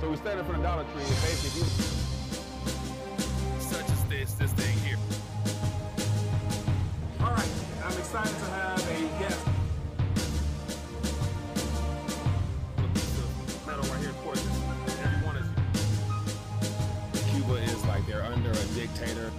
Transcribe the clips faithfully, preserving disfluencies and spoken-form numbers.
So we started from the Dollar Tree and basically such as this, this thing here. All right, I'm excited to have a guest. A piece of metal right here, for everyone is. Cuba is like they're under a dictator.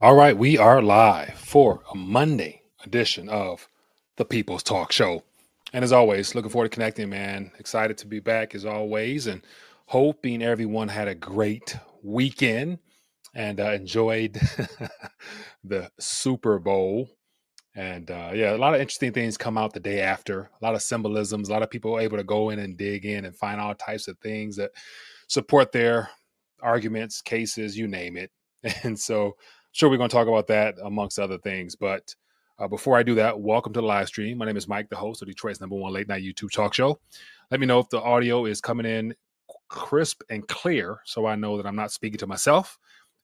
All right, we are live for a Monday edition of The People's Talk Show. And as always, looking forward to connecting, man. Excited to be back as always and hoping everyone had a great weekend and uh, enjoyed the Super Bowl. And uh, yeah, a lot of interesting things come out the day after. A lot of symbolisms, a lot of people able to go in and dig in and find all types of things that support their arguments, cases, you name it. And so sure, we're going to talk about that amongst other things. But uh, before I do that, welcome to the live stream. My name is Mike, the host of Detroit's number one late night YouTube talk show. Let me know if the audio is coming in crisp and clear so I know that I'm not speaking to myself.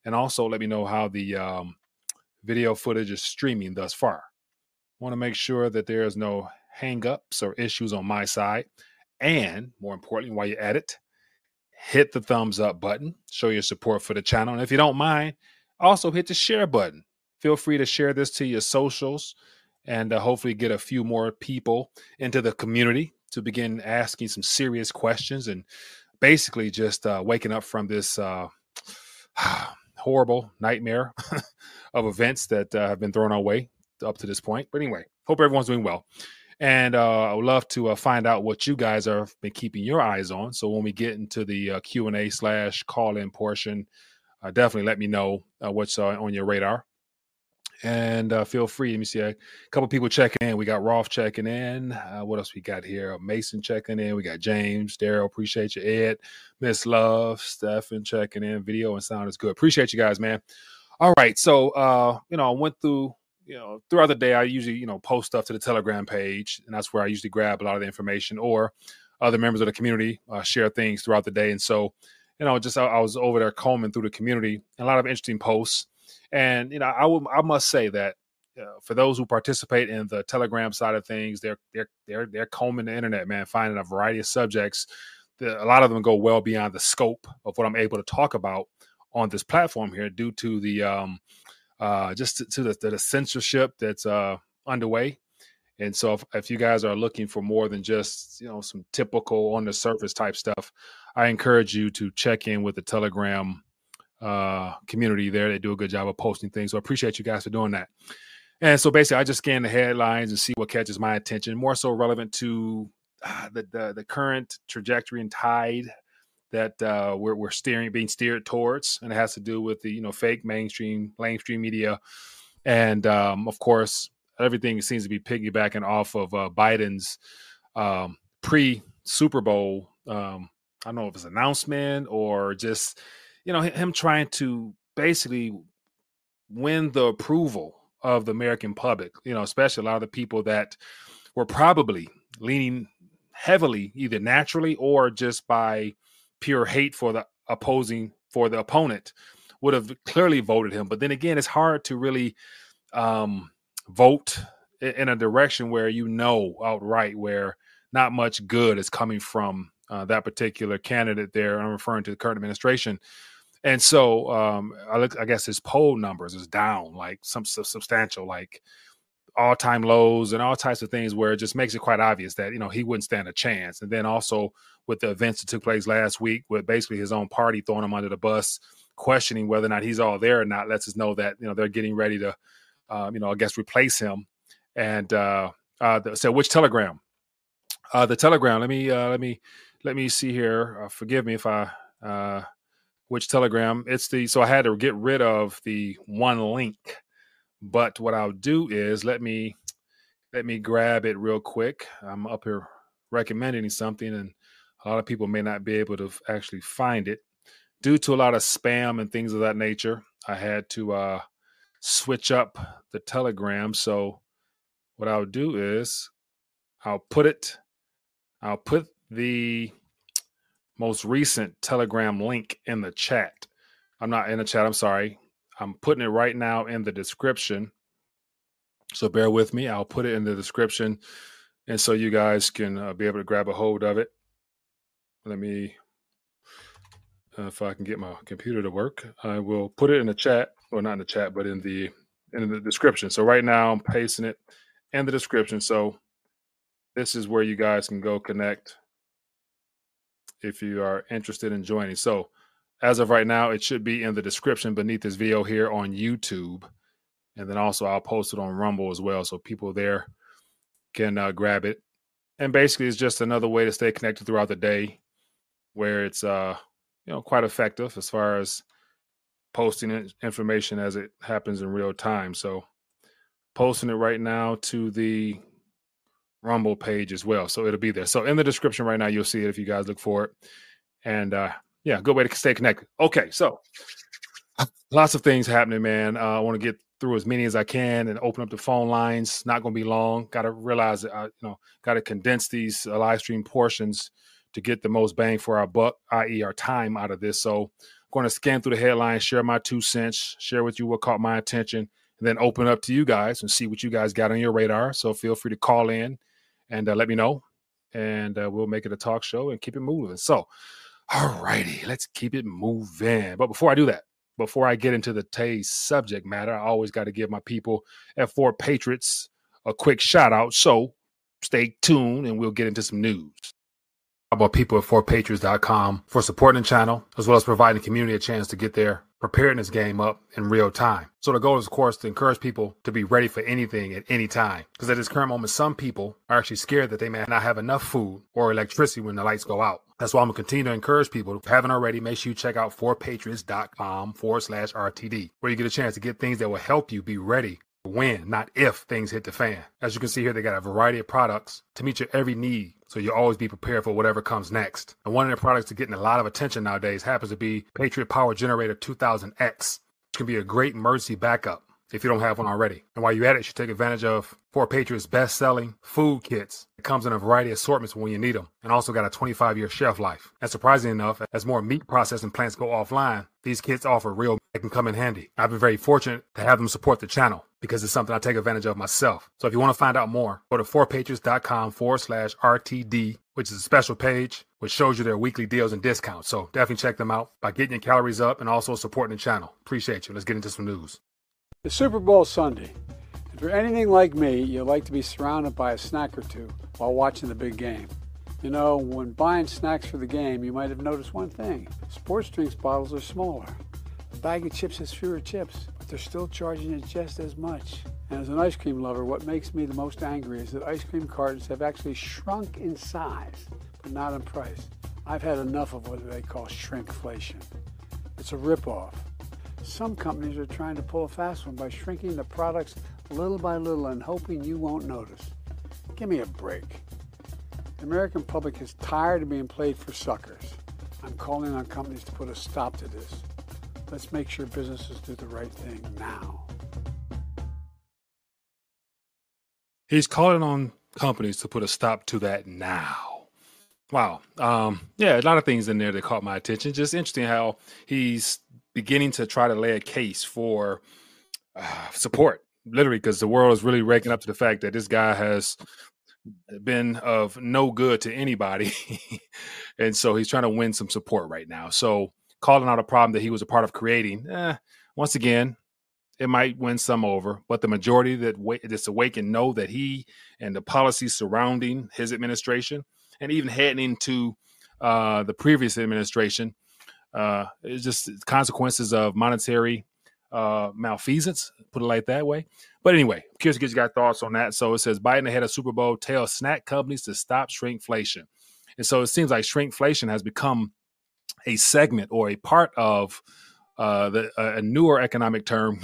And also let me know how the um, video footage is streaming thus far. I want to make sure that there is no hangups or issues on my side. And more importantly, while you're at it, hit the thumbs up button. Show your support for the channel. And if you don't mind, also hit the share button. Feel free to share this to your socials and uh, hopefully get a few more people into the community to begin asking some serious questions and basically just uh, waking up from this uh, horrible nightmare of events that uh, have been thrown our way up to this point. But anyway, hope everyone's doing well. And uh, I would love to uh, find out what you guys have been keeping your eyes on. So when we get into the uh, Q and A slash call-in portion, Uh, definitely let me know uh, what's uh, on your radar. And uh, feel free. Let me see a couple people checking in. We got Rolf checking in. Uh, what else we got here? Mason checking in. We got James, Daryl. Appreciate you, Ed. Miss Love, Stefan checking in. Video and sound is good. Appreciate you guys, man. All right. So, uh, you know, I went through, you know, throughout the day, I usually, you know, post stuff to the Telegram page. And that's where I usually grab a lot of the information, or other members of the community uh, share things throughout the day. And so, you know, just I, I was over there combing through the community, and a lot of interesting posts. And, you know, I, w- I must say that uh, for those who participate in the Telegram side of things, they're they're they're they're combing the internet, man, finding a variety of subjects. The, a lot of them go well beyond the scope of what I'm able to talk about on this platform here, due to the um, uh, just to, to the, the censorship that's uh, underway. And so if, if you guys are looking for more than just, you know, some typical on the surface type stuff, I encourage you to check in with the Telegram uh, community there. They do a good job of posting things. So I appreciate you guys for doing that. And so basically I just scan the headlines and see what catches my attention, more so relevant to uh, the, the the current trajectory and tide that uh, we're, we're steering, being steered towards. And it has to do with the, you know, fake mainstream, mainstream media. And um, of course, everything seems to be piggybacking off of uh, Biden's um, pre-Super Bowl, um, I don't know if it's announcement or just, you know, him trying to basically win the approval of the American public, you know, especially a lot of the people that were probably leaning heavily, either naturally or just by pure hate for the opposing, for the opponent, would have clearly voted him. But then again, it's hard to really um, vote in a direction where, you know, outright where not much good is coming from uh, that particular candidate there. I'm referring to the current administration. And so um, I look, I guess his poll numbers is down, like some substantial, like all time lows and all types of things, where it just makes it quite obvious that, you know, he wouldn't stand a chance. And then also with the events that took place last week, with basically his own party throwing him under the bus, questioning whether or not he's all there or not, lets us know that, you know, they're getting ready to, Um, you know, I guess replace him. And uh, uh, the, so which Telegram? Uh, the Telegram. Let me uh, let me let me see here. Uh, forgive me if I uh, which Telegram. It's the so I had to get rid of the one link. But what I'll do is let me let me grab it real quick. I'm up here recommending something, and a lot of people may not be able to actually find it due to a lot of spam and things of that nature. I had to. Uh, switch up the Telegram. So what I'll do is I'll put it, I'll put the most recent Telegram link in the chat. I'm not in the chat. I'm sorry. I'm putting it right now in the description. So bear with me. I'll put it in the description, and so you guys can uh, be able to grab a hold of it. Let me, uh, if I can get my computer to work, I will put it in the chat, or not in the chat, but in the in the description. So right now I'm pasting it in the description. So this is where you guys can go connect if you are interested in joining. So as of right now, it should be in the description beneath this video here on YouTube. And then also I'll post it on Rumble as well, so people there can uh, grab it. And basically it's just another way to stay connected throughout the day, where it's uh, you know, quite effective as far as posting information as it happens in real time. So posting it right now to the Rumble page as well, so it'll be there. So in the description right now, you'll see it if you guys look for it. And uh, yeah, good way to stay connected. Okay, so lots of things happening, man. Uh, I want to get through as many as I can and open up the phone lines. Not going to be long. Got to realize that I, you know, got to condense these uh, live stream portions to get the most bang for our buck, that is, our time out of this. So I'm going to scan through the headlines, share my two cents, share with you what caught my attention, and then open up to you guys and see what you guys got on your radar. So feel free to call in and uh, let me know, and uh, we'll make it a talk show and keep it moving. So, all righty, let's keep it moving. But before I do that, before I get into the today's subject matter, I always got to give my people at four Patriots a quick shout out. So stay tuned and we'll get into some news. How about people at four patriots dot com for supporting the channel, as well as providing the community a chance to get their preparedness game up in real time. So the goal is, of course, to encourage people to be ready for anything at any time. Because at this current moment, some people are actually scared that they may not have enough food or electricity when the lights go out. That's why I'm going to continue to encourage people. If you haven't already, make sure you check out four patriots dot com forward slash R T D, where you get a chance to get things that will help you be ready when, not if, things hit the fan. As you can see here, they got a variety of products to meet your every need, so you'll always be prepared for whatever comes next. And one of the products that's getting a lot of attention nowadays happens to be Patriot Power Generator two thousand X, which can be a great emergency backup if you don't have one already. And while you're at it, you should take advantage of four Patriots' best-selling food kits. It comes in a variety of assortments when you need them, and also got a twenty-five year shelf life. And surprisingly enough, as more meat processing plants go offline, these kits offer real that can come in handy. I've been very fortunate to have them support the channel, because it's something I take advantage of myself. So if you want to find out more, go to four patriots dot com forward slash R T D, which is a special page which shows you their weekly deals and discounts. So definitely check them out by getting your calories up and also supporting the channel. Appreciate you. Let's get into some news. The Super Bowl Sunday. If you're anything like me, you like to be surrounded by a snack or two while watching the big game. You know, when buying snacks for the game, you might have noticed one thing. Sports drinks bottles are smaller. A bag of chips has fewer chips, but they're still charging you just as much. And as an ice cream lover, what makes me the most angry is that ice cream cartons have actually shrunk in size, but not in price. I've had enough of what they call shrinkflation. It's a ripoff. Some companies are trying to pull a fast one by shrinking the products little by little and hoping you won't notice. Give me a break. The American public is tired of being played for suckers. I'm calling on companies to put a stop to this. Let's make sure businesses do the right thing now. He's calling on companies to put a stop to that now. Wow. Um, yeah, a lot of things in there that caught my attention. Just interesting how he's beginning to try to lay a case for uh, support, literally, because the world is really waking up to the fact that this guy has been of no good to anybody. And so he's trying to win some support right now. So calling out a problem that he was a part of creating, eh, once again, it might win some over, but the majority that wa- that's awakened know that he and the policies surrounding his administration, and even heading into uh, the previous administration, Uh, it's just consequences of monetary uh, malfeasance, put it like that way. But anyway, curious to get you guys thoughts on that. So it says Biden ahead of Super Bowl tells snack companies to stop shrinkflation. And so it seems like shrinkflation has become a segment or a part of uh, the, uh, a newer economic term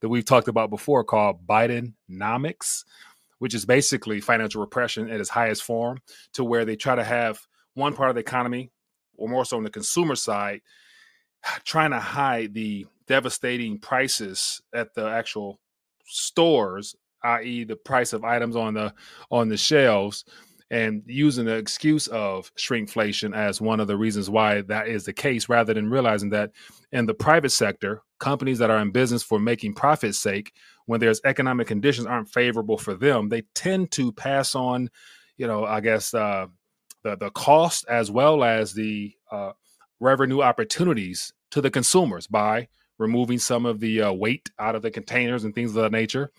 that we've talked about before called Bidenomics, which is basically financial repression at its highest form, to where they try to have one part of the economy, or more so on the consumer side, trying to hide the devastating prices at the actual stores, that is the price of items on the on the shelves, and using the excuse of shrinkflation as one of the reasons why that is the case, rather than realizing that in the private sector, companies that are in business for making profit's sake, when there's economic conditions aren't favorable for them, they tend to pass on, you know, I guess uh, the, the cost as well as the uh, revenue opportunities to the consumers by removing some of the uh, weight out of the containers and things of that nature.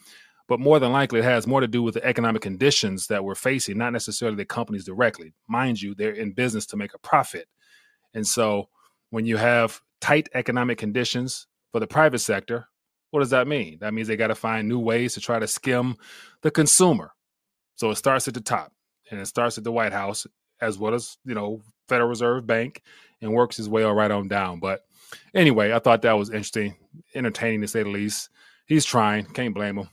But more than likely, it has more to do with the economic conditions that we're facing, not necessarily the companies directly. Mind you, they're in business to make a profit. And so when you have tight economic conditions for the private sector, what does that mean? That means they got to find new ways to try to skim the consumer. So it starts at the top, and it starts at the White House, as well as, you know, Federal Reserve Bank, and works its way all right on down. But anyway, I thought that was interesting, entertaining to say the least. He's trying, can't blame him.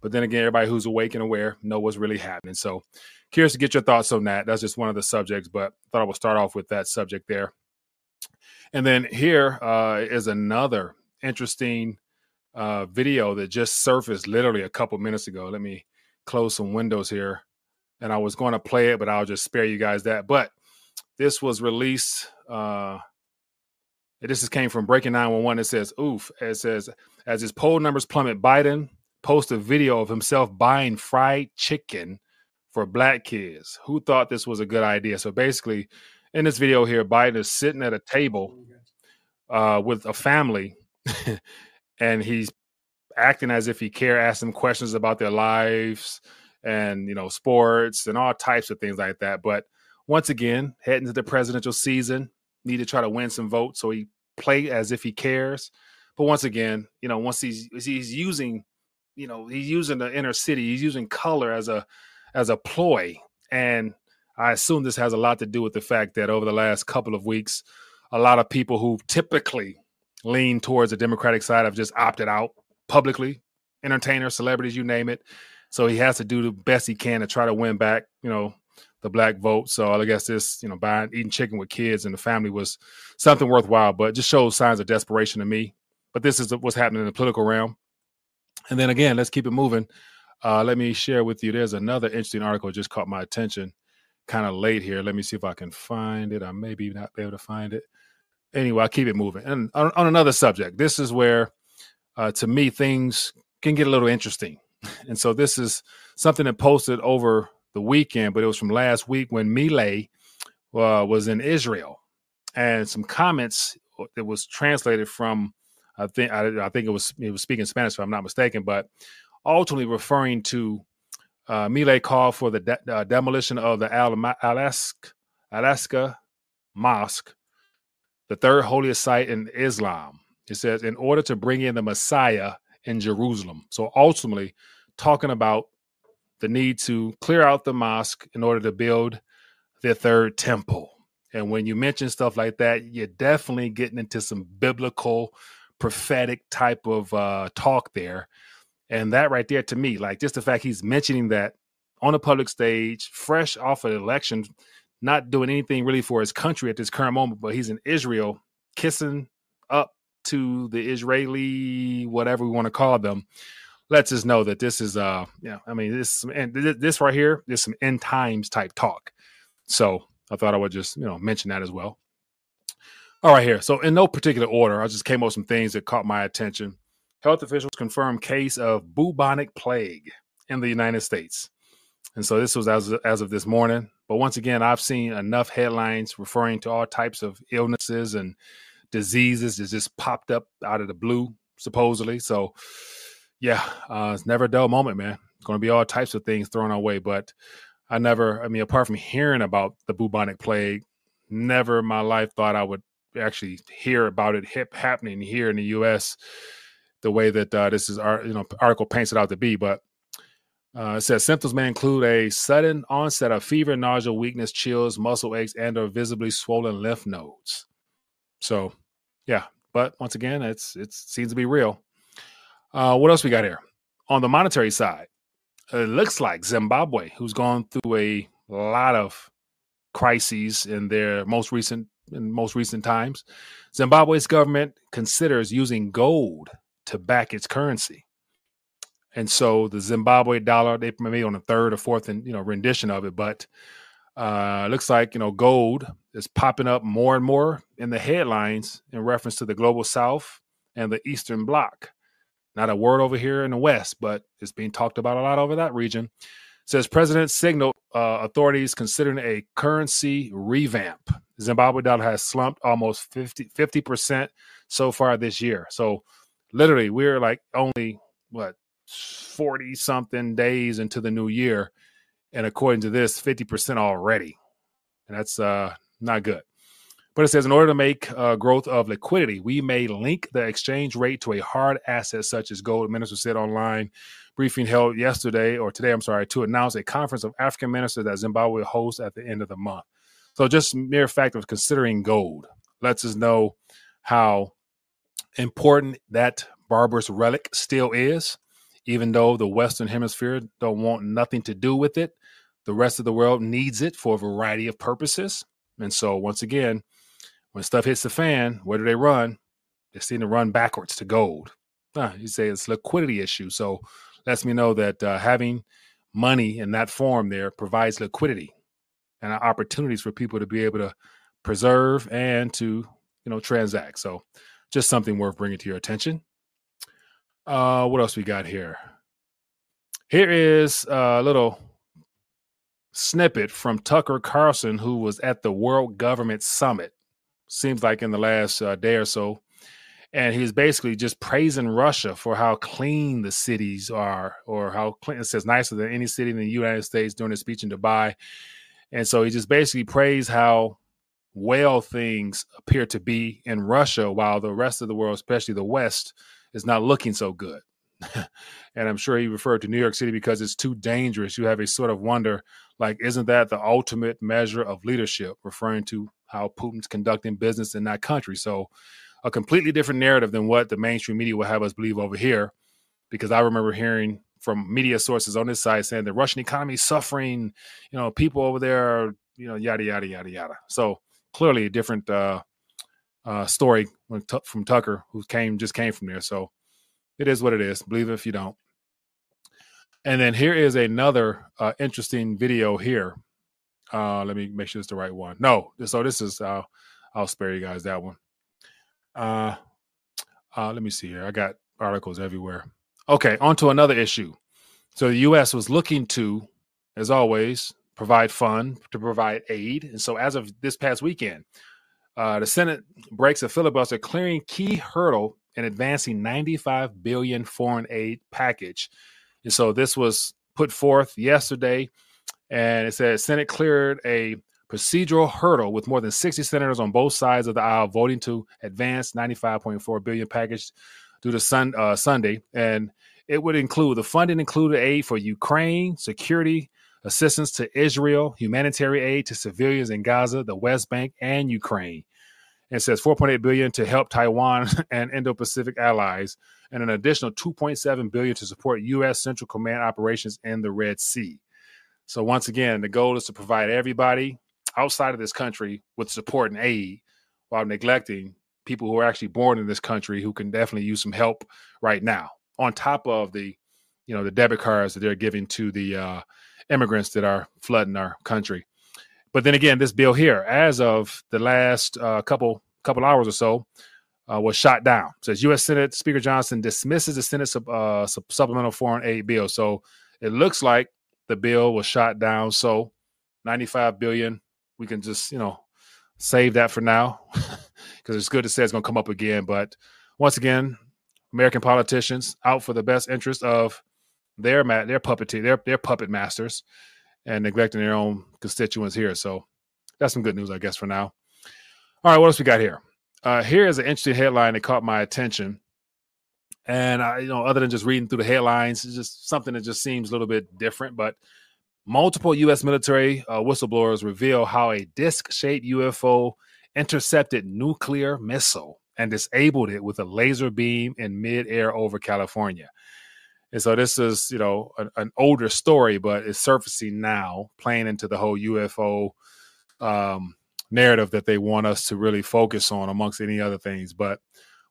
But then again, everybody who's awake and aware know what's really happening. So curious to get your thoughts on that. That's just one of the subjects, but I thought I would start off with that subject there. And then here uh, is another interesting uh, video that just surfaced literally a couple minutes ago. Let me close some windows here. And I was going to play it, but I'll just spare you guys that. But this was released. Uh, this is came from Breaking nine one one. It says, oof. It says, as his poll numbers plummet, Biden post a video of himself buying fried chicken for black kids. Who thought this was a good idea? So basically, in this video here, Biden is sitting at a table uh, with a family, and he's acting as if he cares, asking them questions about their lives and, you know, sports and all types of things like that. But once again, heading to the presidential season, need to try to win some votes, so he play as if he cares. But once again, you know, once he's he's using you know, he's using the inner city. He's using color as a as a ploy. And I assume this has a lot to do with the fact that over the last couple of weeks, a lot of people who typically lean towards the Democratic side have just opted out publicly, entertainers, celebrities, you name it. So he has to do the best he can to try to win back, you know, the black vote. So I guess this, you know, buying, eating chicken with kids and the family was something worthwhile, but just shows signs of desperation to me. But this is what's happening in the political realm. And then again, let's keep it moving. Uh, let me share with you. There's another interesting article that just caught my attention kind of late here. Let me see if I can find it. I may be not be able to find it. Anyway, I'll keep it moving. And on, on another subject, this is where, uh, to me, things can get a little interesting. And so this is something that posted over the weekend, but it was from last week when Milei uh, was in Israel. And some comments that was translated from I think I, I think it was it was speaking Spanish, if I'm not mistaken, but ultimately referring to uh, Milei called for the de- uh, demolition of the Al- Alaska, Alaska Mosque, the third holiest site in Islam. It says, in order to bring in the Messiah in Jerusalem. So ultimately talking about the need to clear out the mosque in order to build the third temple. And when you mention stuff like that, you're definitely getting into some biblical prophetic type of uh, talk there. And that right there to me, like just the fact he's mentioning that on a public stage, fresh off of the election, not doing anything really for his country at this current moment, but he's in Israel kissing up to the Israeli, whatever we want to call them. Lets us know that this is, uh, yeah, I mean, this and this right here is some end times type talk. So I thought I would just, you know, mention that as well. All right, here. So in no particular order, I just came up with some things that caught my attention. Health officials confirm case of bubonic plague in the United States. And so this was as, as of this morning. But once again, I've seen enough headlines referring to all types of illnesses and diseases that just popped up out of the blue, supposedly. So, yeah, uh, it's never a dull moment, man. It's going to be all types of things thrown our way. But I never, I mean, apart from hearing about the bubonic plague, never in my life thought I would actually hear about it hip happening here in the U S the way that uh, this is our, you know, article paints it out to be. But uh, it says symptoms may include a sudden onset of fever, nausea, weakness, chills, muscle aches, and or visibly swollen lymph nodes. So, yeah. But once again, it's it seems to be real. Uh, what else we got here? On the monetary side, it looks like Zimbabwe, who's gone through a lot of crises in their most recent in most recent times, Zimbabwe's government considers using gold to back its currency. And so the Zimbabwe dollar, they made on the third or fourth and, you know, rendition of it. But uh, it looks like, you know, gold is popping up more and more in the headlines in reference to the global South and the Eastern Bloc. Not a word over here in the West, but it's being talked about a lot over that region. It says president signaled uh, authorities considering a currency revamp. Zimbabwe dollar has slumped almost fifty percent so far this year. So literally we're like only, what, forty something days into the new year. And according to this, fifty percent already. And that's uh, not good. But it says, in order to make uh, growth of liquidity, we may link the exchange rate to a hard asset such as gold. The minister said online briefing held yesterday or today, I'm sorry, to announce a conference of African ministers that Zimbabwe will host at the end of the month. So just mere fact of considering gold lets us know how important that barbarous relic still is, even though the Western Hemisphere don't want nothing to do with it. The rest of the world needs it for a variety of purposes. And so once again, when stuff hits the fan, where do they run? They seem to run backwards to gold. Ah, you say it's a liquidity issue. So lets me know that uh, having money in that form there provides liquidity and opportunities for people to be able to preserve and to, you know, transact. So just something worth bringing to your attention. Uh, what else we got here? Here is a little snippet from Tucker Carlson, who was at the World Government Summit. Seems like in the last uh, day or so. And he's basically just praising Russia for how clean the cities are, or how clean, it says nicer than any city in the United States during his speech in Dubai. And so he just basically praised how well things appear to be in Russia, while the rest of the world, especially the West, is not looking so good. And I'm sure he referred to New York City because it's too dangerous. You have a sort of wonder, like, isn't that the ultimate measure of leadership, referring to how Putin's conducting business in that country. So a completely different narrative than what the mainstream media will have us believe over here, because I remember hearing from media sources on this side saying the Russian economy is suffering, you know, people over there, are, you know, yada, yada, yada, yada. So clearly a different uh, uh, story when t- from Tucker, who came just came from there. So it is what it is. Believe it if you don't. And then here is another uh, interesting video here. Uh, let me make sure it's the right one. No, so this is, uh, I'll spare you guys that one. Uh, uh, let me see here. I got articles everywhere. Okay, on to another issue. So the U S was looking to, as always, provide fund to provide aid. And so as of this past weekend, uh, the Senate breaks a filibuster, clearing key hurdle and advancing ninety-five billion dollars foreign aid package. And so this was put forth yesterday. And it says Senate cleared a procedural hurdle with more than sixty senators on both sides of the aisle voting to advance ninety-five point four billion dollars package through the sun, uh, Sunday. And it would include the funding included aid for Ukraine, security assistance to Israel, humanitarian aid to civilians in Gaza, the West Bank, and Ukraine. It says four point eight billion dollars to help Taiwan and Indo-Pacific allies, and an additional two point seven billion dollars to support U S. Central Command operations in the Red Sea. So once again, the goal is to provide everybody outside of this country with support and aid while neglecting people who are actually born in this country who can definitely use some help right now, on top of the, you know, the debit cards that they're giving to the uh, immigrants that are flooding our country. But then again, this bill here, as of the last uh, couple couple hours or so, uh, was shot down. It says U S. Senate Speaker Johnson dismisses the Senate sub, uh, sub- supplemental foreign aid bill. So it looks like the bill was shot down. So ninety-five billion dollars, we can just, you know, save that for now, because it's good to say it's going to come up again. But once again, American politicians out for the best interest of their ma- their puppeteer, their, their puppet masters, and neglecting their own constituents here. So that's some good news, I guess, for now. All right, what else we got here? Uh, here is an interesting headline that caught my attention. And, I, you know, other than just reading through the headlines, it's just something that just seems a little bit different. But multiple U S military uh, whistleblowers reveal how a disc-shaped U F O intercepted nuclear missile and disabled it with a laser beam in midair over California. And so this is, you know, an, an older story, but it's surfacing now, playing into the whole U F O um, narrative that they want us to really focus on amongst any other things. But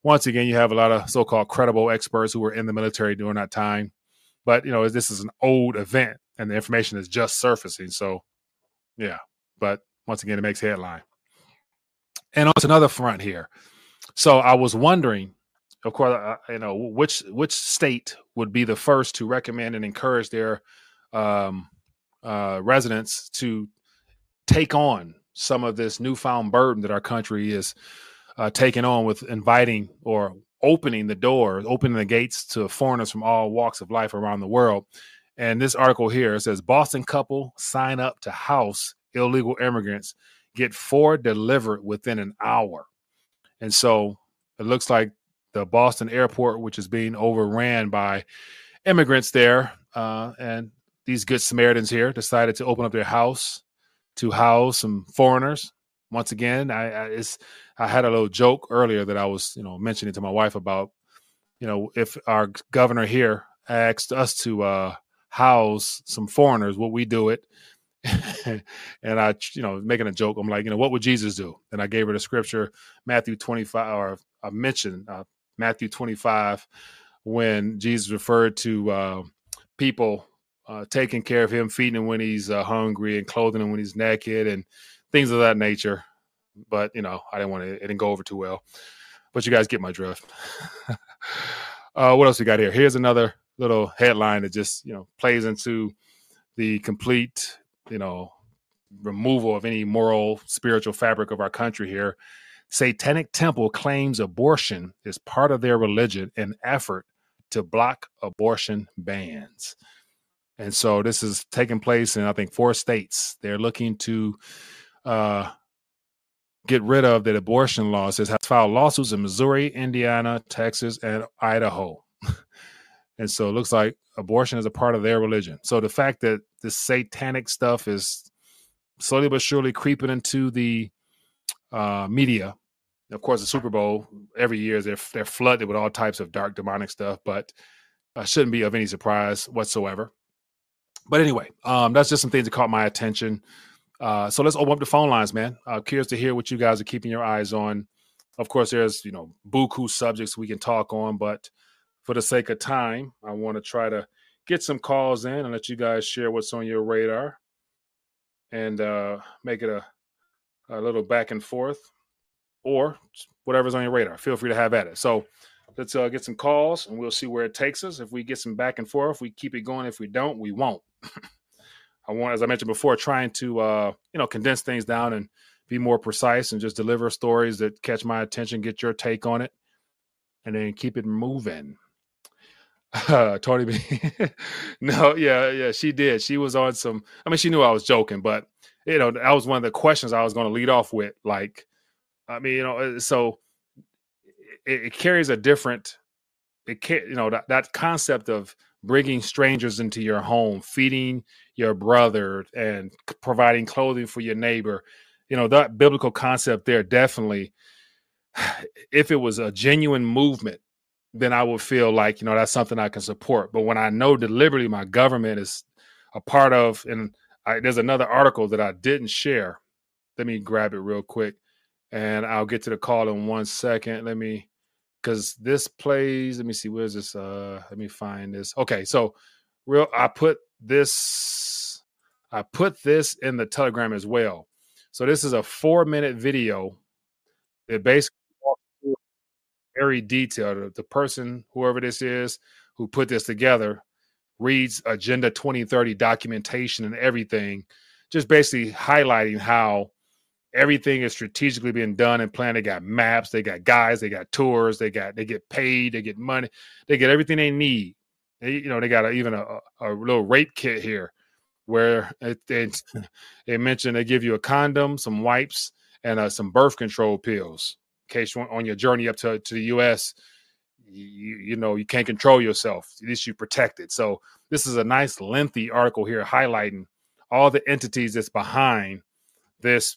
once again, you have a lot of so-called credible experts who were in the military during that time But, you know, this is an old event and the information is just surfacing. So, yeah. But once again, it makes headline. And on another front here. So I was wondering, of course, uh, you know, which which state would be the first to recommend and encourage their um, uh, residents to take on some of this newfound burden that our country is uh, taking on with inviting or opening the doors, opening the gates to foreigners from all walks of life around the world. And this article here says, Boston couple sign up to house illegal immigrants, get four delivered within an hour. And so it looks like the Boston airport, which is being overran by immigrants there, uh, and these good Samaritans here decided to open up their house to house some foreigners. Once again, I I, it's, I had a little joke earlier that I was, you know, mentioning to my wife about, you know, if our governor here asked us to uh, house some foreigners, would we do it? And I, you know, making a joke, I'm like, you know, what would Jesus do? And I gave her the scripture, Matthew twenty-five, or I mentioned uh, Matthew twenty-five, when Jesus referred to uh, people uh, taking care of him, feeding him when he's uh, hungry and clothing him when he's naked and things of that nature. But, you know, I didn't want to, it didn't go over too well. But you guys get my drift. uh, what else we got here? Here's another little headline that just, you know, plays into the complete, you know, removal of any moral, spiritual fabric of our country here. Satanic Temple claims abortion is part of their religion in effort to block abortion bans. And so this is taking place in, I think, four states. They're looking to uh, get rid of that abortion law. It says, has filed lawsuits in Missouri, Indiana, Texas, and Idaho. And so it looks like abortion is a part of their religion. So the fact that this satanic stuff is slowly but surely creeping into the uh, media. Of course, the Super Bowl every year, they're, they're flooded with all types of dark demonic stuff, but uh, shouldn't be of any surprise whatsoever. But anyway, um, that's just some things that caught my attention. Uh, so let's open up the phone lines, man. I'm curious to hear what you guys are keeping your eyes on. Of course, there's, you know, buku subjects we can talk on, but for the sake of time, I want to try to get some calls in and let you guys share what's on your radar and uh, make it a, a little back and forth or whatever's on your radar. Feel free to have at it. So let's uh, get some calls and we'll see where it takes us. If we get some back and forth, we keep it going. If we don't, we won't. I want, as I mentioned before, trying to, uh, you know, condense things down and be more precise and just deliver stories that catch my attention, get your take on it, and then keep it moving. Uh, Tony B. No, yeah, yeah, she did. She was on some, I mean, she knew I was joking, but, you know, that was one of the questions I was going to lead off with. Like, I mean, you know, so it, it carries a different, it can, you know, that, that concept of bringing strangers into your home, feeding your brother and providing clothing for your neighbor. You know, that biblical concept there definitely, if it was a genuine movement, then I would feel like, you know, that's something I can support. But when I know deliberately my government is a part of, and I, there's another article that I didn't share. Let me grab it real quick and I'll get to the call in one second. Let me, cause this plays, let me see, where's this? Uh, let me find this. Okay. So real, I put this, I put this in the Telegram as well. So this is a four minute video that basically very detailed. The person, whoever this is, who put this together, reads Agenda twenty thirty documentation and everything, just basically highlighting how everything is strategically being done and planned. They got maps, they got guys, they got tours, they got they get paid, they get money, they get everything they need. They, you know, they got a, even a, a little rape kit here where it, it, they mention they give you a condom, some wipes, and uh, some birth control pills. Case you on your journey up to, to the U S, you, you know, you can't control yourself. At least you protect it. So this is a nice lengthy article here highlighting all the entities that's behind this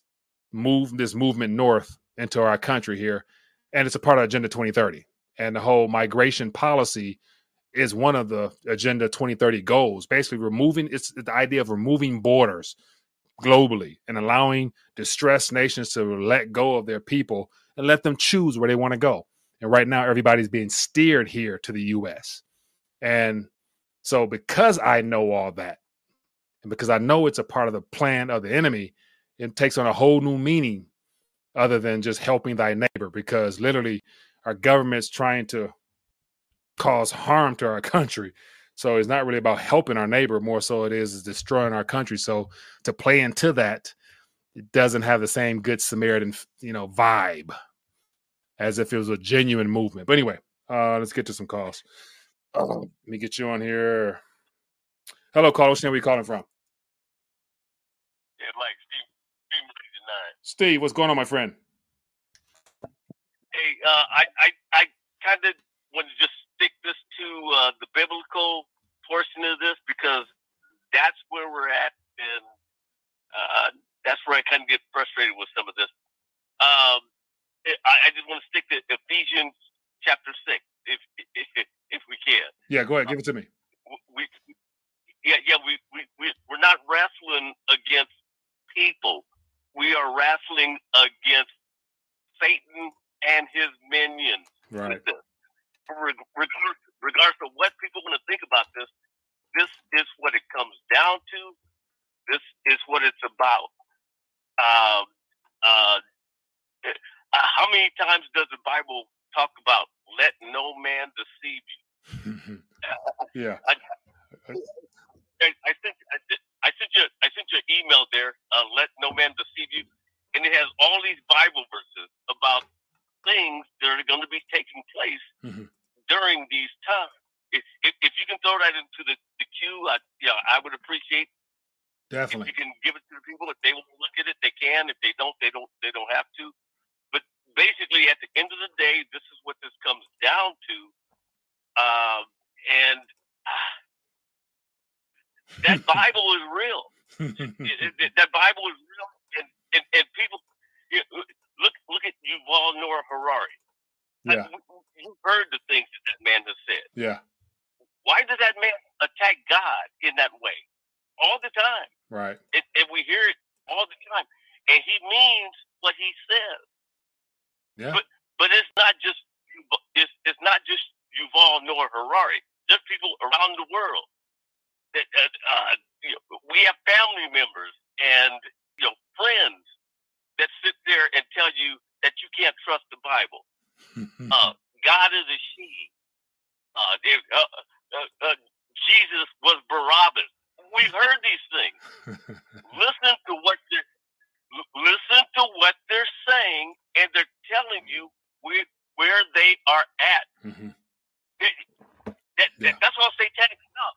move, this movement north into our country here. And it's a part of Agenda twenty thirty. And the whole migration policy is one of the Agenda twenty thirty goals, basically removing, it's the idea of removing borders globally and allowing distressed nations to let go of their people and let them choose where they want to go. And right now, everybody's being steered here to the U S. And So because I know all that, and because I know it's a part of the plan of the enemy, it takes on a whole new meaning other than just helping thy neighbor, because literally our government's trying to cause harm to our country. So it's not really about helping our neighbor, more so it is, is destroying our country. So to play into that, it doesn't have the same good Samaritan, you know, vibe as if it was a genuine movement. But anyway, uh, let's get to some calls. Oh, let me get you on here. Hello, caller. Where are you calling from? Yeah, Mike, Steve, Steve, Steve, what's going on, my friend? Hey, uh, I, I, I kind of want to just stick this to uh, the biblical portion of this, because that's where we're at, and uh, that's where I kind of get frustrated with some of this. Um, I, I just want to stick to Ephesians chapter six, if if, if we can. Yeah, go ahead, give it to me. Uh, we, yeah, yeah, we we we we're not wrestling against people; we are wrestling against Satan and his minions. Right. Regardless, regardless of what people want to think about this, this is what it comes down to. This is what it's about. Um, uh, how many times does the Bible talk about "let no man deceive you"? Yeah, I, I, I sent I, I sent you I sent you an email there. Uh, "Let no man deceive you," and it has all these Bible verses about things that are going to be taking place mm-hmm. during these times. If, if, if you can throw that into the, the queue, I, yeah, I would appreciate. Definitely, if you can give it to the people. If they want to look at it, they can. If they don't, they don't. They don't have to. But basically, at the end of the day, this is what this comes down to, um, and uh, that Bible is real. it, it, that Bible is real, and and, and people. You know, Look! Look at Yuval Noah Harari. Yeah. You've heard the things that that man has said. Yeah. Why does that man attack God in that way all the time? Right. And, and we hear it all the time, and he means what he says. Yeah. But but it's not just it's it's not just Yuval Noah Harari. There's people around the world that uh, you know, we have family members and you know friends that sit there and tell you that you can't trust the Bible. Uh, God is a she. Uh, they, uh, uh, uh, Jesus was Barabbas. We've heard these things. listen to what they're listen to what they're saying, and they're telling you where where they are at. Mm-hmm. it, that, that, yeah. That's all satanic stuff.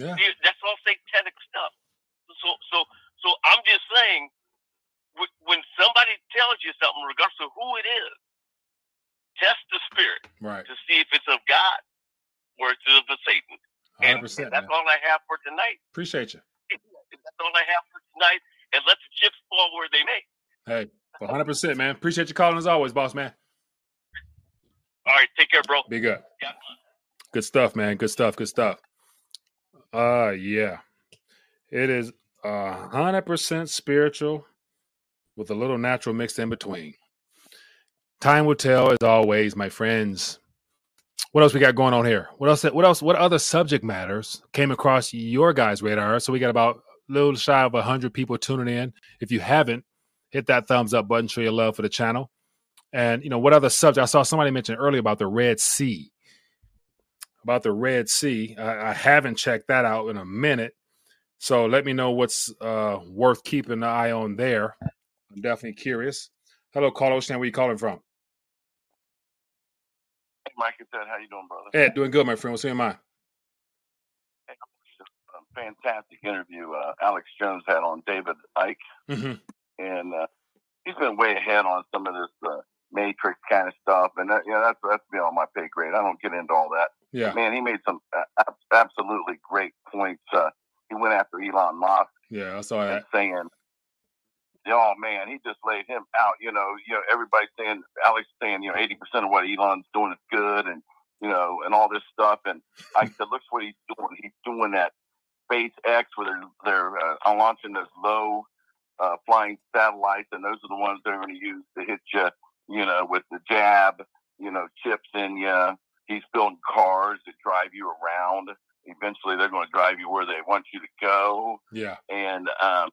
Yeah. That's all satanic stuff. So so so I'm just saying, when somebody tells you something, regardless of who it is, test the spirit right. to see if it's of God or it's of Satan. And that's man. all I have for tonight. Appreciate you. That's all I have for tonight. And let the chips fall where they may. Hey, one hundred percent, man. Appreciate you calling as always, boss, man. All right. Take care, bro. Be good. Yeah. Good stuff, man. Good stuff. Good stuff. Uh, yeah. It is one hundred percent spiritual, with a little natural mixed in between. Time will tell, as always, my friends. What else we got going on here? What else? What else? What other subject matters came across your guys' radar? So we got about a little shy of one hundred people tuning in. If you haven't, hit that thumbs up button, show your love for the channel. And, you know, what other subject? I saw somebody mention earlier about the Red Sea. About the Red Sea. I, I haven't checked that out in a minute. So let me know what's uh, worth keeping an eye on there. I'm definitely curious. Hello, caller. Where are you calling from? Hey, Mike, it's Ed. How you doing, brother? Ed, doing good, my friend. What's in your mind? Hey, fantastic interview uh, Alex Jones had on David Icke. Mm-hmm. And uh, he's been way ahead on some of this uh, Matrix kind of stuff. And that, you know, that's, that's beyond my pay grade. I don't get into all that. Yeah. Man, he made some uh, absolutely great points. Uh, he went after Elon Musk. Yeah, I saw that. Saying... Oh man, he just laid him out. You know, you know, everybody's saying, Alex saying, you know, eighty percent of what Elon's doing is good, and you know, and all this stuff. And I said, look what he's doing. He's doing that SpaceX where they're they're uh, launching those low uh, flying satellites, and those are the ones they're going to use to hit you, you know, with the jab, you know, chips in you. He's building cars that drive you around. He eventually they're going to drive you where they want you to go. Yeah. And um,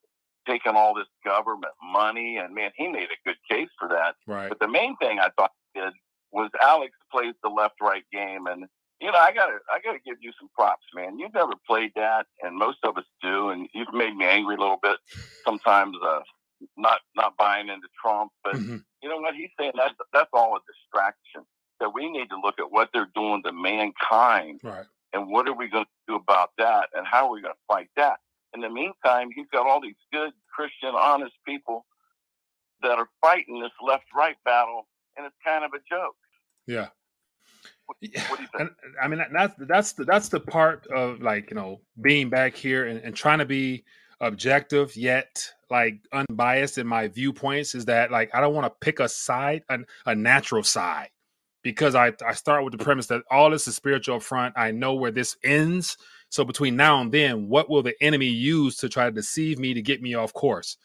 taking all this government money, and man, he made a good case for that. Right. But the main thing I thought he did was Alex plays the left-right game. And, you know, I got to I gotta give you some props, man. You've never played that, and most of us do. And you've made me angry a little bit sometimes, uh, not not buying into Trump. But mm-hmm. you know what he's saying? That's, that's all a distraction. That we need to look at what they're doing to mankind, right. and what are we going to do about that, and how are we going to fight that? In the meantime, he's got all these good, Christian, honest people that are fighting this left-right battle, and it's kind of a joke. Yeah. What, what do you think? And, I mean, that's, that's, the, that's the part of, like, you know, being back here and, and trying to be objective yet, like, unbiased in my viewpoints is that, like, I don't want to pick a side, a, a natural side. Because I, I start with the premise that all this is spiritual up front. I know where this ends. So between now and then, what will the enemy use to try to deceive me to get me off course?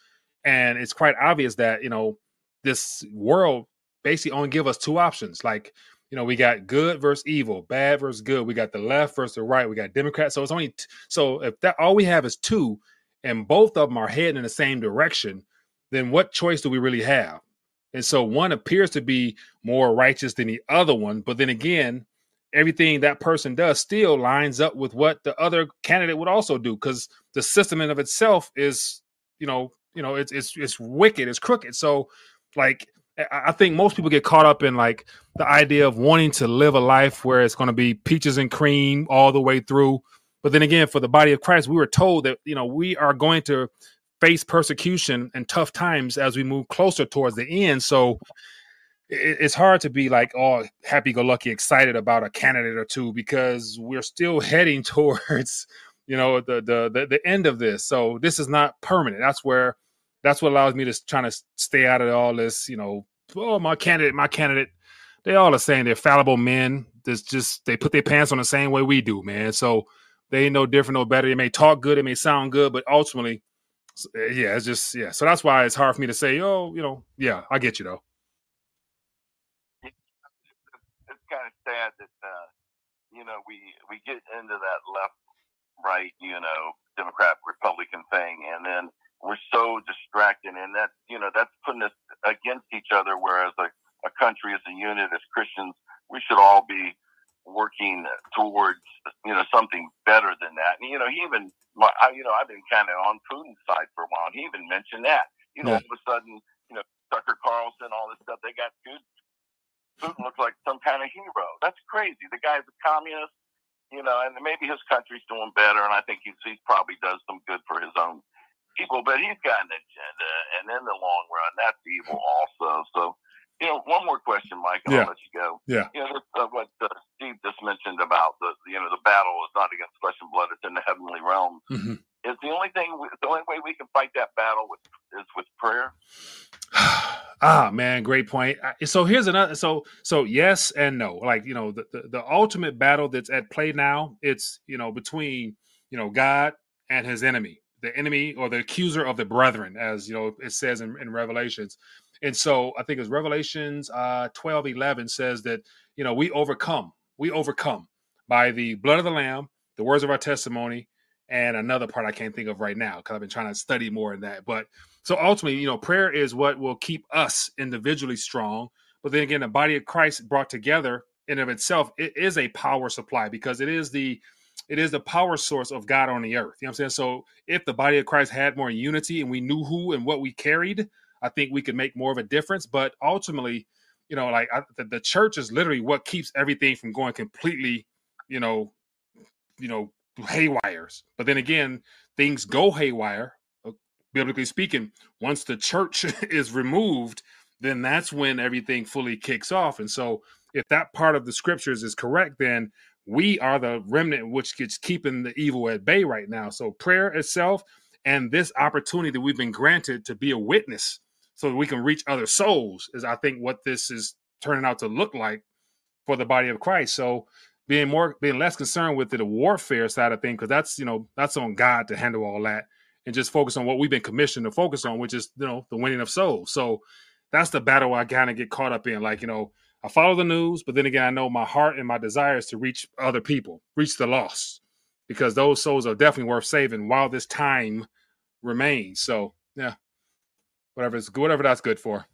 And it's quite obvious that, you know, this world basically only give us two options. Like, you know, we got good versus evil, bad versus good. We got the left versus the right. We got Democrats. So it's only t- so if that all we have is two and both of them are heading in the same direction, then what choice do we really have? And so one appears to be more righteous than the other one. But then again, everything that person does still lines up with what the other candidate would also do, because the system in of itself is, you know, you know, it's it's it's wicked, it's crooked. So, like, I think most people get caught up in, like, the idea of wanting to live a life where it's going to be peaches and cream all the way through. But then again, for the body of Christ, we were told that, you know, we are going to face persecution and tough times as we move closer towards the end. So it, it's hard to be, like, all happy-go-lucky excited about a candidate or two, because we're still heading towards, you know, the, the, the, the end of this. So this is not permanent. That's where, that's what allows me to try to stay out of all this, you know, oh, my candidate, my candidate. They all are saying they're fallible men. There's just, they put their pants on the same way we do, man. So they ain't no different, no better. They may talk good. It may sound good, but ultimately, So, yeah, it's just, yeah. So that's why it's hard for me to say, oh, you know, yeah, I get you, though. It's, it's kind of sad that, uh, you know, we, we get into that left, right, you know, Democrat, Republican thing. And then we're so distracted. And that's, you know, that's putting us against each other. Whereas a, a country as a unit, as Christians, we should all be working towards, you know, something better than that. And, you know, he even, you know, I've been kind of on Putin's side for a while, and he even mentioned that. You know, yeah. all of a sudden, you know, Tucker Carlson, all this stuff, they got Putin. Putin looks like some kind of hero. That's crazy. The guy's a communist, you know, and maybe his country's doing better, and I think he's, he probably does some good for his own people, but he's got an agenda, and in the long run, that's evil also. So, you know, one more question, Mike, and yeah. I'll let you go. Yeah. You know, this, uh, what uh, Steve just mentioned about the, you know, the battle is not against flesh and blood; it's in the heavenly realm. Mm-hmm. Is the only thing, the only way we can fight that battle with, is with prayer? ah, man, great point. So here's another. So, so yes and no. Like, you know, the, the the ultimate battle that's at play now, it's, you know, between, you know, God and His enemy, the enemy or the accuser of the brethren, as, you know, it says in, in Revelations. And so I think it's Revelations uh, twelve eleven says that, you know, we overcome, we overcome by the blood of the Lamb, the words of our testimony, and another part I can't think of right now because I've been trying to study more in that. But so ultimately, you know, prayer is what will keep us individually strong. But then again, the body of Christ brought together in of itself, it is a power supply, because it is the It is the power source of God on the earth. You know what I'm saying? So if the body of Christ had more unity and we knew who and what we carried, I think we could make more of a difference. But ultimately, you know, like I, the, the church is literally what keeps everything from going completely, you know, you know, haywires. But then again, things go haywire, biblically speaking. Once the church is removed, then that's when everything fully kicks off. And so if that part of the scriptures is correct, then we are the remnant which gets keeping the evil at bay right now. So prayer itself and this opportunity that we've been granted to be a witness so that we can reach other souls is, I think, what this is turning out to look like for the body of Christ. So being more, being less concerned with the warfare side of things, because that's, you know, that's on God to handle all that, and just focus on what we've been commissioned to focus on, which is, you know, the winning of souls. So that's the battle I kind of get caught up in. Like, you know, I follow the news, but then again, I know my heart and my desire is to reach other people, reach the lost. because those souls are definitely worth saving while this time remains. So yeah, whatever it's whatever that's good for.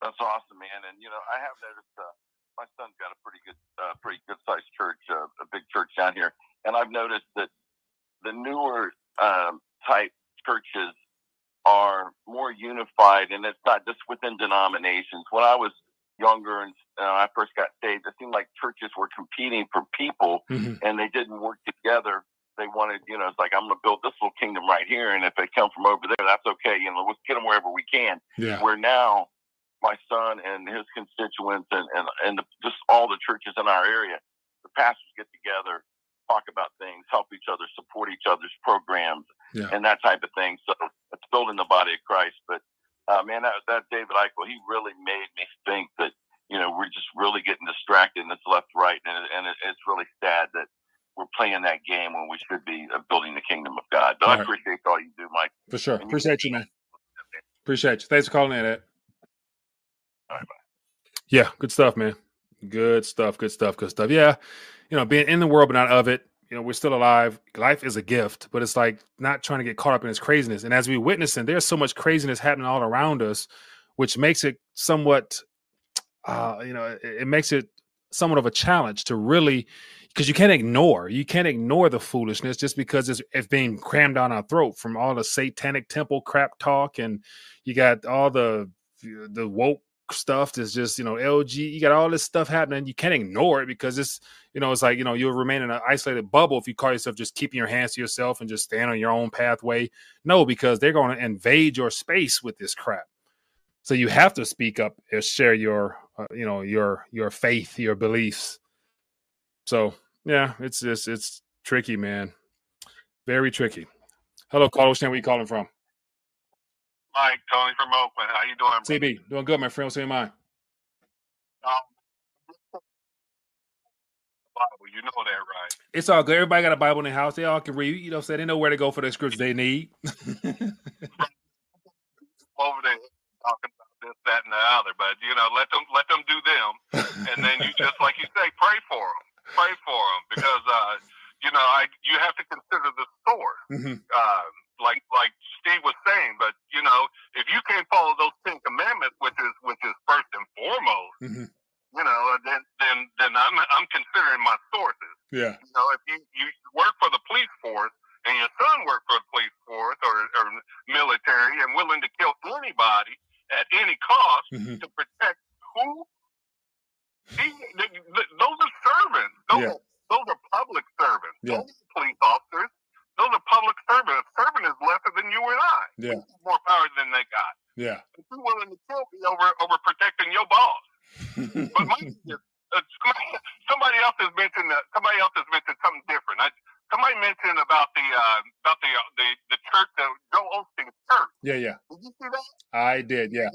That's awesome, man. And you know, I have noticed uh, my son's got a pretty good, uh, pretty good sized church, uh, a big church down here, and I've noticed that the newer um, type churches are more unified, and it's not just within denominations. When I was younger and uh, I first got saved, it seemed like churches were competing for people, mm-hmm. and they didn't work together. They wanted, you know, it's like, I'm going to build this little kingdom right here, and if they come from over there, that's okay. You know, let's get them wherever we can. Yeah. Where now, my son and his constituents and, and, and the, just all the churches in our area, the pastors get together, talk about things, help each other, support each other's programs, yeah. and that type of thing. So it's building the body of Christ. But, uh, man, that, that David Icke, he really made me think that, you know, we're just really getting distracted and it's left, right, and, and it, it's really sad that we're playing that game when we should be building the kingdom of God. But all I right. appreciate all you do, Mike. For sure. And appreciate you, man. Appreciate you. Thanks for calling in, Ed. All right, bye. Yeah, good stuff, man. Good stuff, good stuff, good stuff. Yeah, you know, being in the world but not of it, you know, we're still alive. Life is a gift, but it's like not trying to get caught up in this craziness. And as we witness, and there's so much craziness happening all around us, which makes it somewhat, uh, you know, it, it makes it somewhat of a challenge to really, because you can't ignore, you can't ignore the foolishness just because it's, it's being crammed down our throat from all the Satanic Temple crap talk. And you got all the the woke stuff that's just, you know, L G, you got all this stuff happening. You can't ignore it because it's, you know, it's like, you know, you'll remain in an isolated bubble if you call yourself just keeping your hands to yourself and just stand on your own pathway. No, because they're going to invade your space with this crap. So you have to speak up and share your, uh, you know, your, your faith, your beliefs. So yeah, it's, it's, it's tricky, man. Very tricky. Hello, caller. Where are you calling from? Mike, Tony from Oakland. How you doing? C B, doing good, my friend. Same mind. Um, Bible, you know that, right? It's all good. Everybody got a Bible in their house. They all can read. You know, so they know where to go for the scripts they need. Over there, talking about this, that, and the other. But you know, let them let them do them, and then you just, like you say, pray for them. Pray for them, because uh, you know, I you have to consider the source. Mm-hmm. Uh, like like Steve was saying, but you know, if you can't follow those Ten Commandments, which is which is first and foremost, mm-hmm. you know, then then then I'm I'm considering my sources. Yeah. You know, if you, you work for the police force and your son worked for the police force or, or military and willing to kill anybody at any cost mm-hmm. to protect who? He, th- th- those are servants. Those yeah. those are public servants. Yeah. Those are police officers. Those are public servants. A servant is lesser than you and I. Yeah. More power than they got. Yeah. If you're willing to kill me over, over protecting your boss. But my, uh, somebody else has mentioned uh, somebody else has mentioned something different. I, somebody mentioned about the uh, about the, uh, the the church, the Joel Osteen church. Yeah, yeah. Did you see that? I did. Yeah.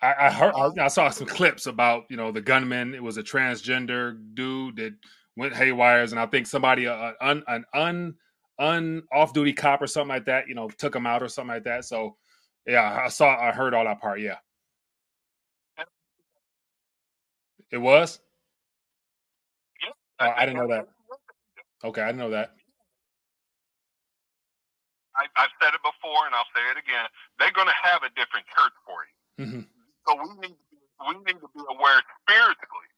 I, I heard. I, I saw some clips about, you know, the gunman. It was a transgender dude that went haywires, and I think somebody, uh, an un, un, un off-duty cop or something like that, you know, took him out or something like that. So, yeah, I saw, I heard all that part, yeah. It was? Yeah, I, uh, I didn't know that. Okay, I didn't know that. I, I've said it before, and I'll say it again. They're going to have a different church for you. Mm-hmm. So we need, we need to be aware spiritually.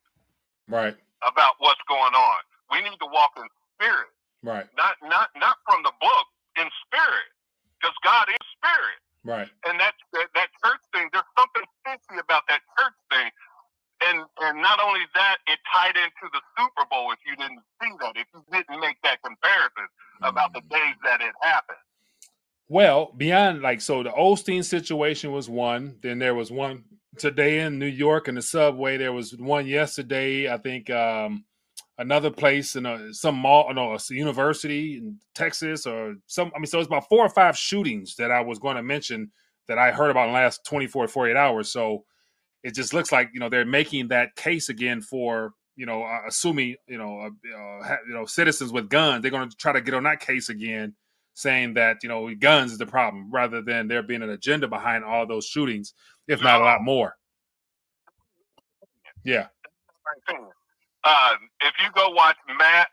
Right. About what's going on. We need to walk in spirit. Right. Not not not from the book, in spirit. Because God is spirit. Right. And that, that that church thing, there's something fishy about that church thing. And and not only that, it tied into the Super Bowl if you didn't see that, if you didn't make that comparison about mm. the days that it happened. Well, beyond, like, so the Osteen situation was one. Then there was one today in New York in the subway. There was one yesterday, I think, um, another place in a, some mall, no, a university in Texas or some. I mean, so it's about four or five shootings that I was going to mention that I heard about in the last twenty-four, forty-eight hours. So it just looks like, you know, they're making that case again for, you know, uh, assuming, you know, uh, uh, you know, citizens with guns. They're going to try to get on that case again, saying that, you know, guns is the problem, rather than there being an agenda behind all those shootings, if not a lot more. Yeah. Um, if you go watch Matt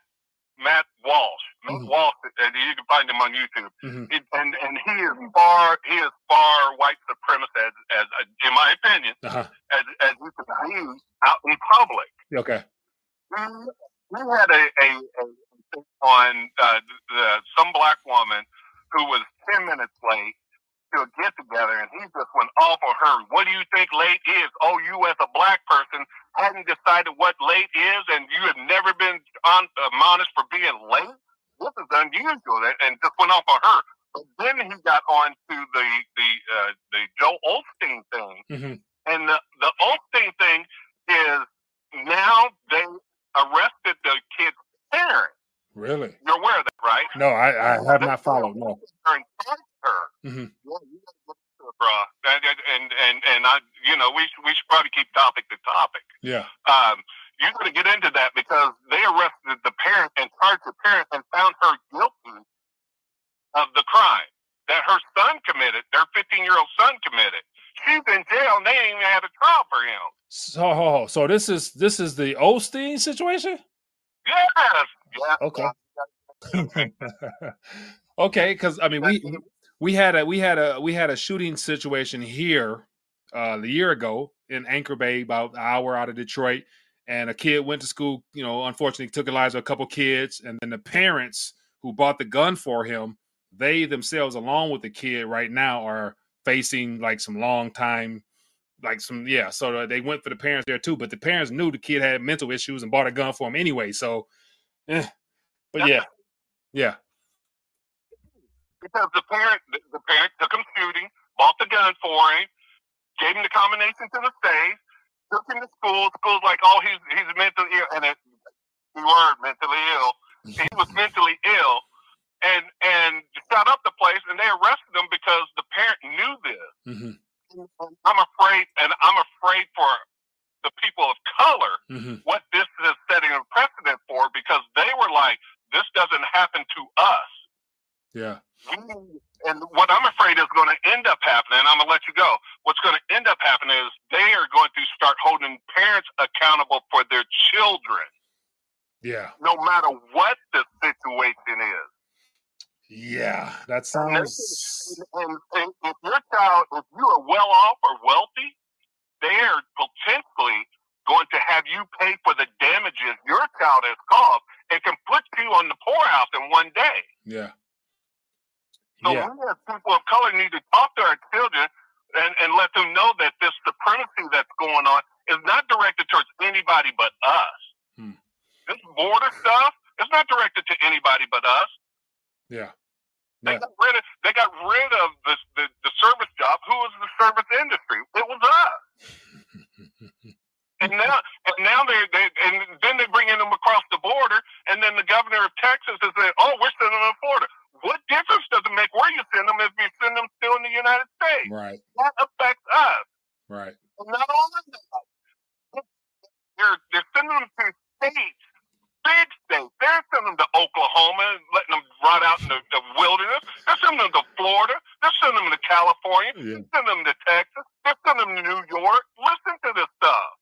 Matt Walsh, Matt mm-hmm. Walsh, and you can find him on YouTube, mm-hmm. it, and and he is far he is far white supremacist as, as in my opinion, uh-huh. as as you can use out in public. Okay. He, he had a a, a on uh, the, some black woman who was ten minutes late to a get together, and he just went off on her. What do you think late is? Oh, you as a black person hadn't decided what late is, and you have never been on, admonished for being late? This is unusual, and just went off on her. But then he got on to the the uh, the Joel Osteen thing, mm-hmm. and the, the Osteen thing is now they arrested the kid's parents. Really? You're aware of that, right? No, I, I have not followed. No. Mm-hmm. And, and and and I, you know, we we should probably keep topic to topic. Yeah. Um, you're going to get into that because they arrested the parent and charged the parent and found her guilty of the crime that her son committed. Their fifteen-year-old son committed. She's in jail, and they ain't even had a trial for him. So, so this is this is the Osteen situation. Yes. Yeah. Okay. Okay, because I mean we. We had a we had a we had a shooting situation here uh, a year ago in Anchor Bay, about an hour out of Detroit, and a kid went to school. You know, unfortunately, took the lives of a couple kids, and then the parents who bought the gun for him, they themselves, along with the kid, right now are facing like some long time, like some yeah. So they went for the parents there too, but the parents knew the kid had mental issues and bought a gun for him anyway. So, eh. But yeah, yeah. Because the parent, the parent took him shooting, bought the gun for him, gave him the combination to the face, took him to school. School's like, oh, he's he's mentally ill, and it, the word mentally ill. He was mentally ill, and and shot up the place, and they arrested him because the parent knew this. Mm-hmm. I'm afraid, and I'm afraid for the people of color mm-hmm. what this is setting a precedent for, because they were like, this doesn't happen to us. Yeah. And what I'm afraid is going to end up happening, and I'm going to let you go. What's going to end up happening is they are going to start holding parents accountable for their children. Yeah. No matter what the situation is. Yeah, that sounds. And, and, and if your child, if you are well off or wealthy, they are potentially going to have you pay for the damages your child has caused, and can put you on the poorhouse in one day. Yeah. So yeah. we as people of color need to talk to our children and, and let them know that this supremacy that's going on is not directed towards anybody but us. Hmm. This border stuff is not directed to anybody but us. Yeah. They, yeah. Got, rid of, they got rid of the, the, the service job. Who was the service industry? It was us. And now, and now they, they, and then they bring in them across the border, and then the governor of Texas is saying, "Oh, we're sending them to Florida." What difference does it make where you send them if you send them still in the United States? Right. That affects us. Right. And not only that, they're they're sending them to states, big states. They're sending them to Oklahoma, letting them rot out in the, the wilderness. They're sending them to Florida. They're sending them to California. Yeah. They're sending them to Texas. They're sending them to New York. Listen to this stuff.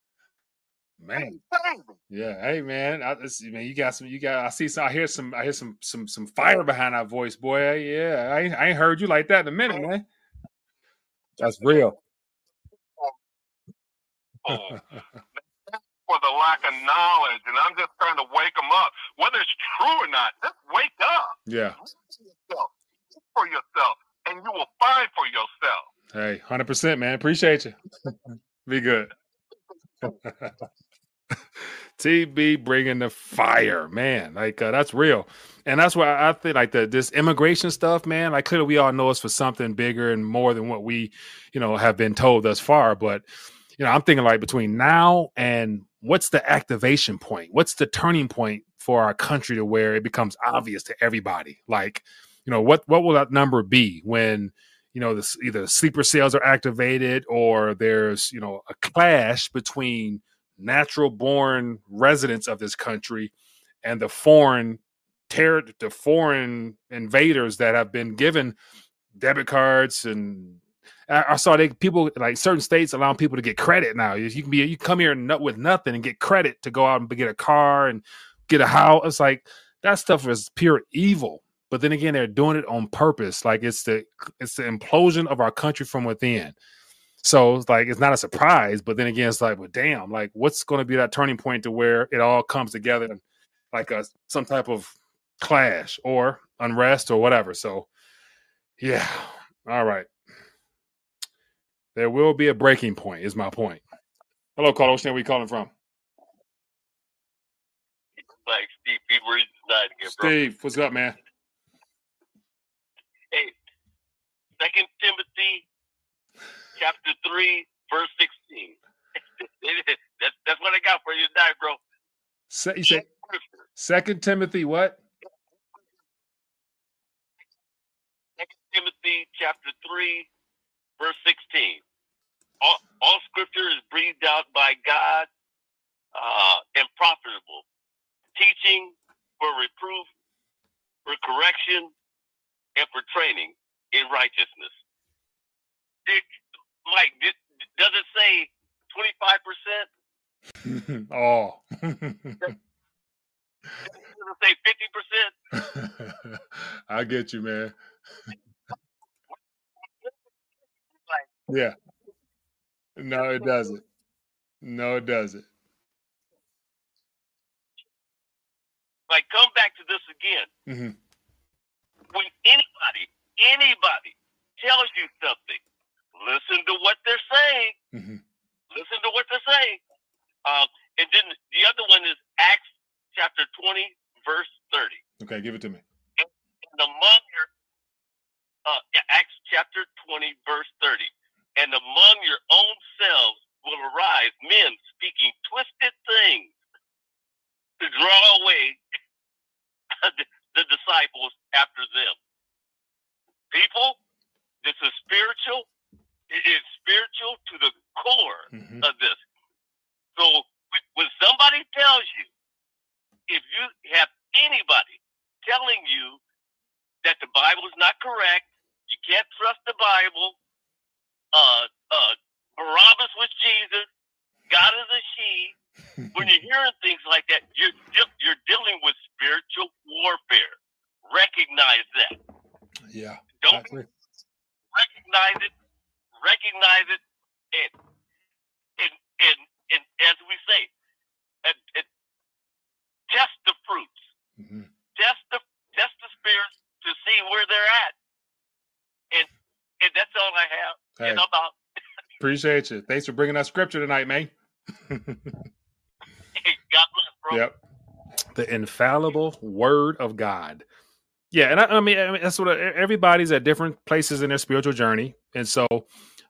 Man, yeah, hey man, I, man, you got some, you got. I see, some, I hear some, I hear some, some, some fire behind our voice, boy. Yeah, I, I ain't heard you like that in a minute, man. That's real. Oh, for the lack of knowledge, and I'm just trying to wake them up, whether it's true or not. Just wake up. Yeah. Look for yourself, and you will find for yourself. Hey, hundred percent, man. Appreciate you. Be good. T B bringing the fire, man. Like uh, that's real, and that's why I think like the this immigration stuff, man. Like clearly, we all know it's for something bigger and more than what we, you know, have been told thus far. But you know, I'm thinking like between now and what's the activation point? What's the turning point for our country to where it becomes obvious to everybody? Like, you know, what what will that number be when? You know, this, either sleeper cells are activated or there's, you know, a clash between natural born residents of this country and the foreign terror, the foreign invaders that have been given debit cards and I, I saw they people like certain states allowing people to get credit now. You can be you come here and with nothing and get credit to go out and get a car and get a house. It's like that stuff is pure evil. But then again, they're doing it on purpose. Like it's the it's the implosion of our country from within. So it's like it's not a surprise. But then again, it's like, well, damn, like what's going to be that turning point to where it all comes together, like a some type of clash or unrest or whatever. So, yeah. All right. There will be a breaking point, is my point. Hello, caller. Where are you calling from? Like Steve, where you decided to get Steve, what's up, man? Hey, Second Timothy, chapter three, verse sixteen. that's that's what I got for you tonight, bro. Se- you say Second Timothy, what? Second Timothy, chapter three. Verse sixteen, all, all scripture is breathed out by God uh, and profitable, teaching for reproof, for correction, and for training in righteousness. Did, Mike, did, does it say twenty-five percent? Oh. Does it say fifty percent? I get you, man. Yeah. No, it doesn't. No, it doesn't. Like, come back to this again. Mm-hmm. When anybody, anybody tells you something, listen to what they're saying. Mm-hmm. Listen to what they're saying. Um, and then the other one is Acts chapter twenty, verse thirty. Okay, give it to me. And, and among your, uh, Acts chapter twenty, verse thirty. And among your own selves will arise men speaking twisted things to draw away the disciples after them. People, this is spiritual. It is spiritual to the core mm-hmm. of this. So when somebody tells you, if you have anybody telling you that the Bible is not correct, you can't trust the Bible, Uh, uh, Barabbas was Jesus, God is a she. When you're hearing things like that, you're di- you're dealing with spiritual warfare. Recognize that. Yeah. Don't exactly. recognize it. Recognize it, and and and, and as we say, and, and test the fruits. Mm-hmm. Test the test the spirits to see where they're at, and and that's all I have. Hey, and about. Appreciate you. Thanks for bringing us scripture tonight, man. Hey, God bless, bro. Yep. The infallible word of God. Yeah, and I, I, mean, I mean, that's what I, everybody's at different places in their spiritual journey. And so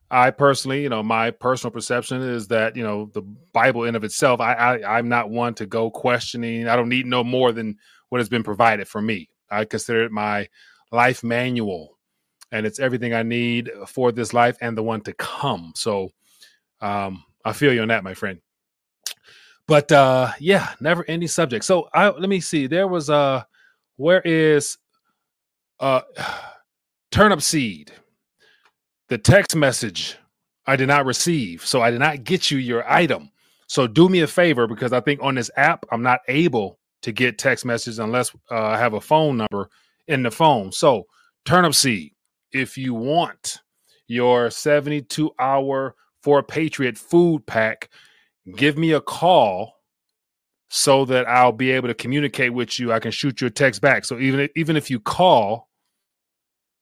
I personally, you know, my personal perception is that, you know, the Bible in of itself, I, I, I'm not one to go questioning. I don't need no more than what has been provided for me. I consider it my life manual. And it's everything I need for this life and the one to come. So um, I feel you on that, my friend. But uh, yeah, never ending subject. So I, let me see. There was uh, where is uh, turnip seed? The text message I did not receive. So I did not get you your item. So do me a favor, because I think on this app, I'm not able to get text messages unless uh, I have a phone number in the phone. So turnip seed. If you want your seventy-two hour four Patriot food pack, give me a call so that I'll be able to communicate with you. I can shoot you a text back. So even, even if you call,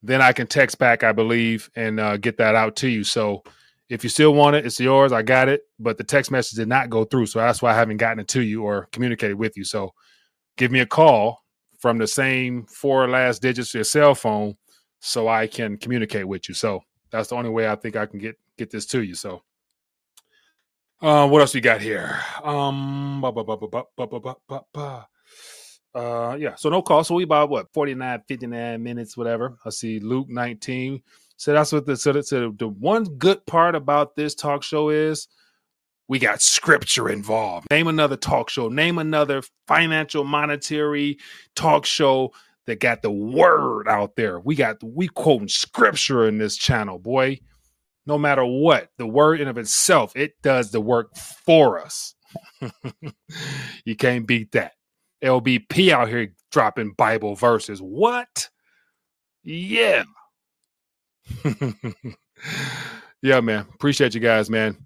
then I can text back, I believe, and uh, get that out to you. So if you still want it, it's yours. I got it. But the text message did not go through. So that's why I haven't gotten it to you or communicated with you. So give me a call from the same four last digits to your cell phone, so I can communicate with you. So that's the only way I think I can get, get this to you. So uh, what else we got here? Um, bu- bu- bu- bu- bu- bu- bu- bu- bu. Uh, yeah, so no call. So we about, what, forty-nine, fifty-nine minutes, whatever. I see Luke nineteen. So that's what the, so the, so the one good part about this talk show is we got scripture involved. Name another talk show. Name another financial monetary talk show that got the word out there. We got, we quoting scripture in this channel, boy. no matter what. The word in of itself, it does the work for us. You can't beat that. L B P out here dropping Bible verses. What? Yeah. Yeah, man. Appreciate you guys, man.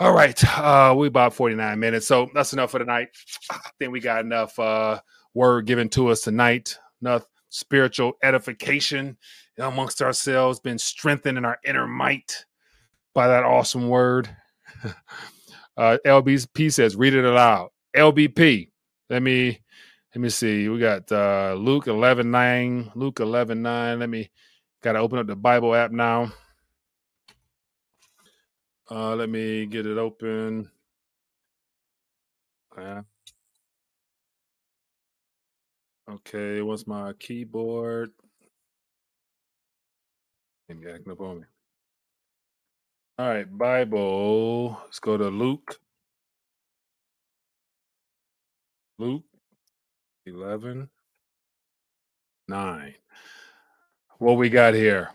All right. Uh, we about forty-nine minutes. So that's enough for tonight. I think we got enough uh, word given to us tonight. Enough spiritual edification amongst ourselves, been strengthened in our inner might by that awesome word. uh, L B P says, read it aloud. L B P. Let me, let me see. We got uh, Luke eleven nine. Luke eleven nine. Let me, got to open up the Bible app now. Uh, let me get it open. Uh, okay, what's my keyboard? Ain't acting up on me. All right, Bible. Let's go to Luke. Luke eleven, nine. What we got here?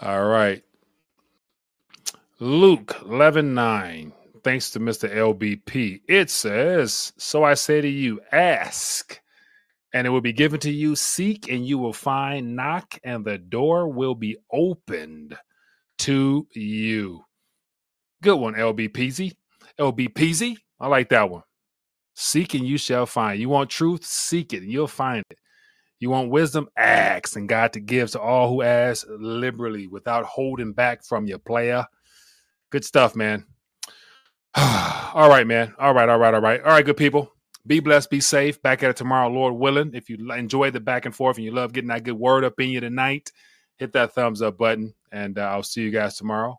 All right. Luke eleven, nine. Thanks to Mister L B P. It says, so I say to you, ask, and it will be given to you. Seek, and you will find. Knock, and the door will be opened to you. Good one, L B P Z. L B P Z. I like that one. Seek and you shall find. You want truth? Seek it and you'll find it. You want wisdom? Ask, and God to give to all who ask liberally without holding back from your player. Good stuff, man. All right, man. All right, all right, all right. All right, good people. Be blessed, be safe. Back at it tomorrow, Lord willing. If you enjoy the back and forth and you love getting that good word up in you tonight, hit that thumbs up button, and uh, I'll see you guys tomorrow.